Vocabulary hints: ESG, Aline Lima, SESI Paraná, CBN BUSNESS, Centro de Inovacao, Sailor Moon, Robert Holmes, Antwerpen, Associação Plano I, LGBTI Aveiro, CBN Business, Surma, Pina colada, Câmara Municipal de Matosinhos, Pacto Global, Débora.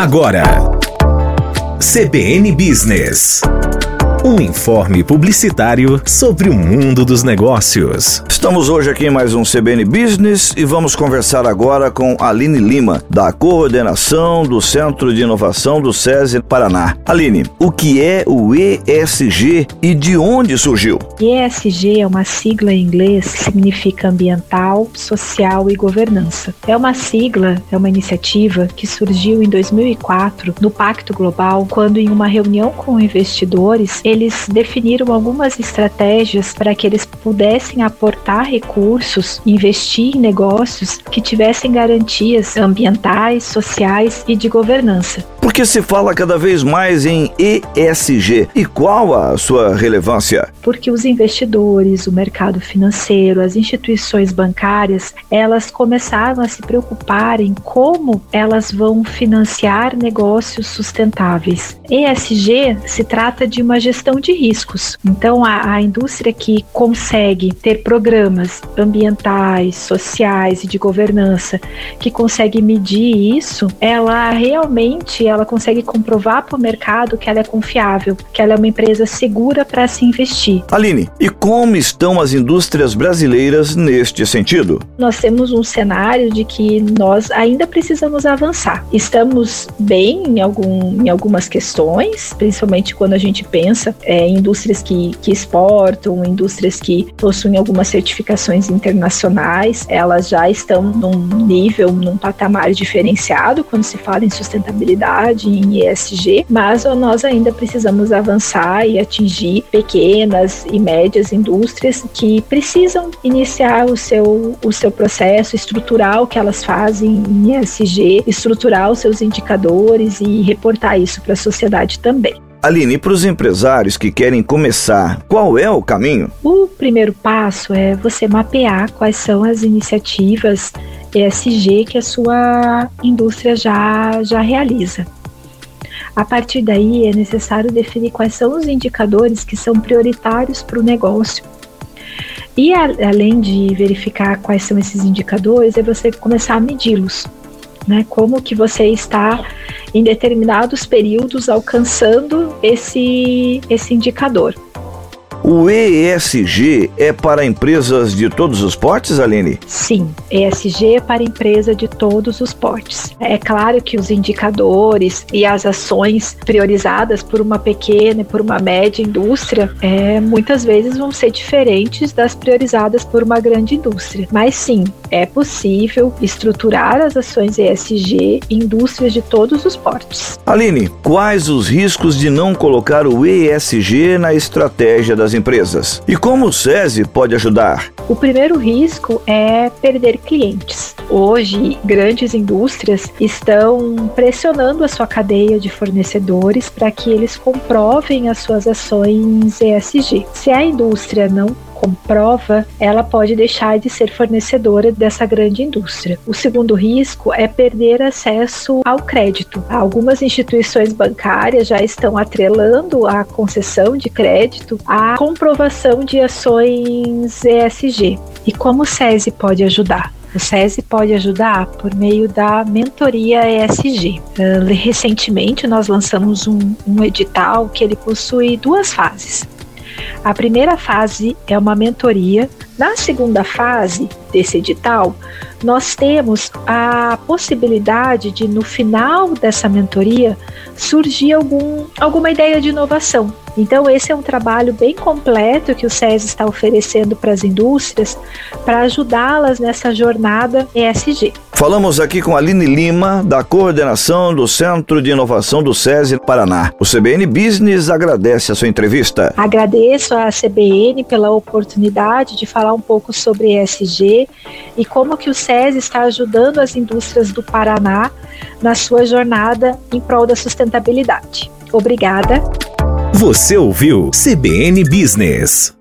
agora. CBN Business. Um informe publicitário sobre o mundo dos negócios. Estamos hoje aqui em mais um CBN Business e vamos conversar agora com Aline Lima, da coordenação do Centro de Inovação do SESI Paraná. Aline, o que é o ESG e de onde surgiu? ESG é uma sigla em inglês que significa ambiental, social e governança. É uma iniciativa que surgiu em 2004 no Pacto Global, quando em uma reunião com investidores, eles definiram algumas estratégias para que eles pudessem aportar recursos, investir em negócios que tivessem garantias ambientais, sociais e de governança. Por que se fala cada vez mais em ESG e qual a sua relevância? Porque os investidores, o mercado financeiro, as instituições bancárias, elas começaram a se preocupar em como elas vão financiar negócios sustentáveis. ESG se trata de uma gestão de riscos. Então, a indústria que consegue ter programas ambientais, sociais e de governança, que consegue medir isso, ela consegue comprovar para o mercado que ela é confiável, que ela é uma empresa segura para se investir. Aline, e como estão as indústrias brasileiras neste sentido? Nós temos um cenário de que nós ainda precisamos avançar. Estamos bem em algumas questões, principalmente quando a gente pensa em indústrias que exportam, indústrias que possuem algumas certificações internacionais. Elas já estão num patamar diferenciado quando se fala em sustentabilidade, em ESG, mas nós ainda precisamos avançar e atingir pequenas e médias indústrias que precisam iniciar o seu processo, estruturar o que elas fazem em ESG, estruturar os seus indicadores e reportar isso para a sociedade também. Aline, para os empresários que querem começar, qual é o caminho? O primeiro passo é você mapear quais são as iniciativas ESG que a sua indústria já realiza. A partir daí, é necessário definir quais são os indicadores que são prioritários para o negócio. E além de verificar quais são esses indicadores, é você começar a medi-los. Como que você está, em determinados períodos, alcançando esse indicador. O ESG é para empresas de todos os portes, Aline? Sim, ESG é para empresa de todos os portes. É claro que os indicadores e as ações priorizadas por uma pequena e por uma média indústria, muitas vezes vão ser diferentes das priorizadas por uma grande indústria. Mas sim, é possível estruturar as ações ESG em indústrias de todos os portes. Aline, quais os riscos de não colocar o ESG na estratégia das empresas? E como o SESI pode ajudar? O primeiro risco é perder clientes. Hoje, grandes indústrias estão pressionando a sua cadeia de fornecedores para que eles comprovem as suas ações ESG. Se a indústria não comprova, ela pode deixar de ser fornecedora dessa grande indústria. O segundo risco é perder acesso ao crédito. Algumas instituições bancárias já estão atrelando a concessão de crédito à comprovação de ações ESG. E como o SESI pode ajudar? O SESI pode ajudar por meio da mentoria ESG. Recentemente, nós lançamos um edital que ele possui duas fases. A primeira fase é uma mentoria. Na segunda fase desse edital, nós temos a possibilidade de, no final dessa mentoria, surgir alguma ideia de inovação. Então, esse é um trabalho bem completo que o SESI está oferecendo para as indústrias, para ajudá-las nessa jornada ESG. Falamos aqui com Aline Lima, da coordenação do Centro de Inovação do SESI Paraná. O CBN Business agradece a sua entrevista. Agradeço à CBN pela oportunidade de falar um pouco sobre ESG e como que o SESI está ajudando as indústrias do Paraná na sua jornada em prol da sustentabilidade. Obrigada. Você ouviu CBN Business.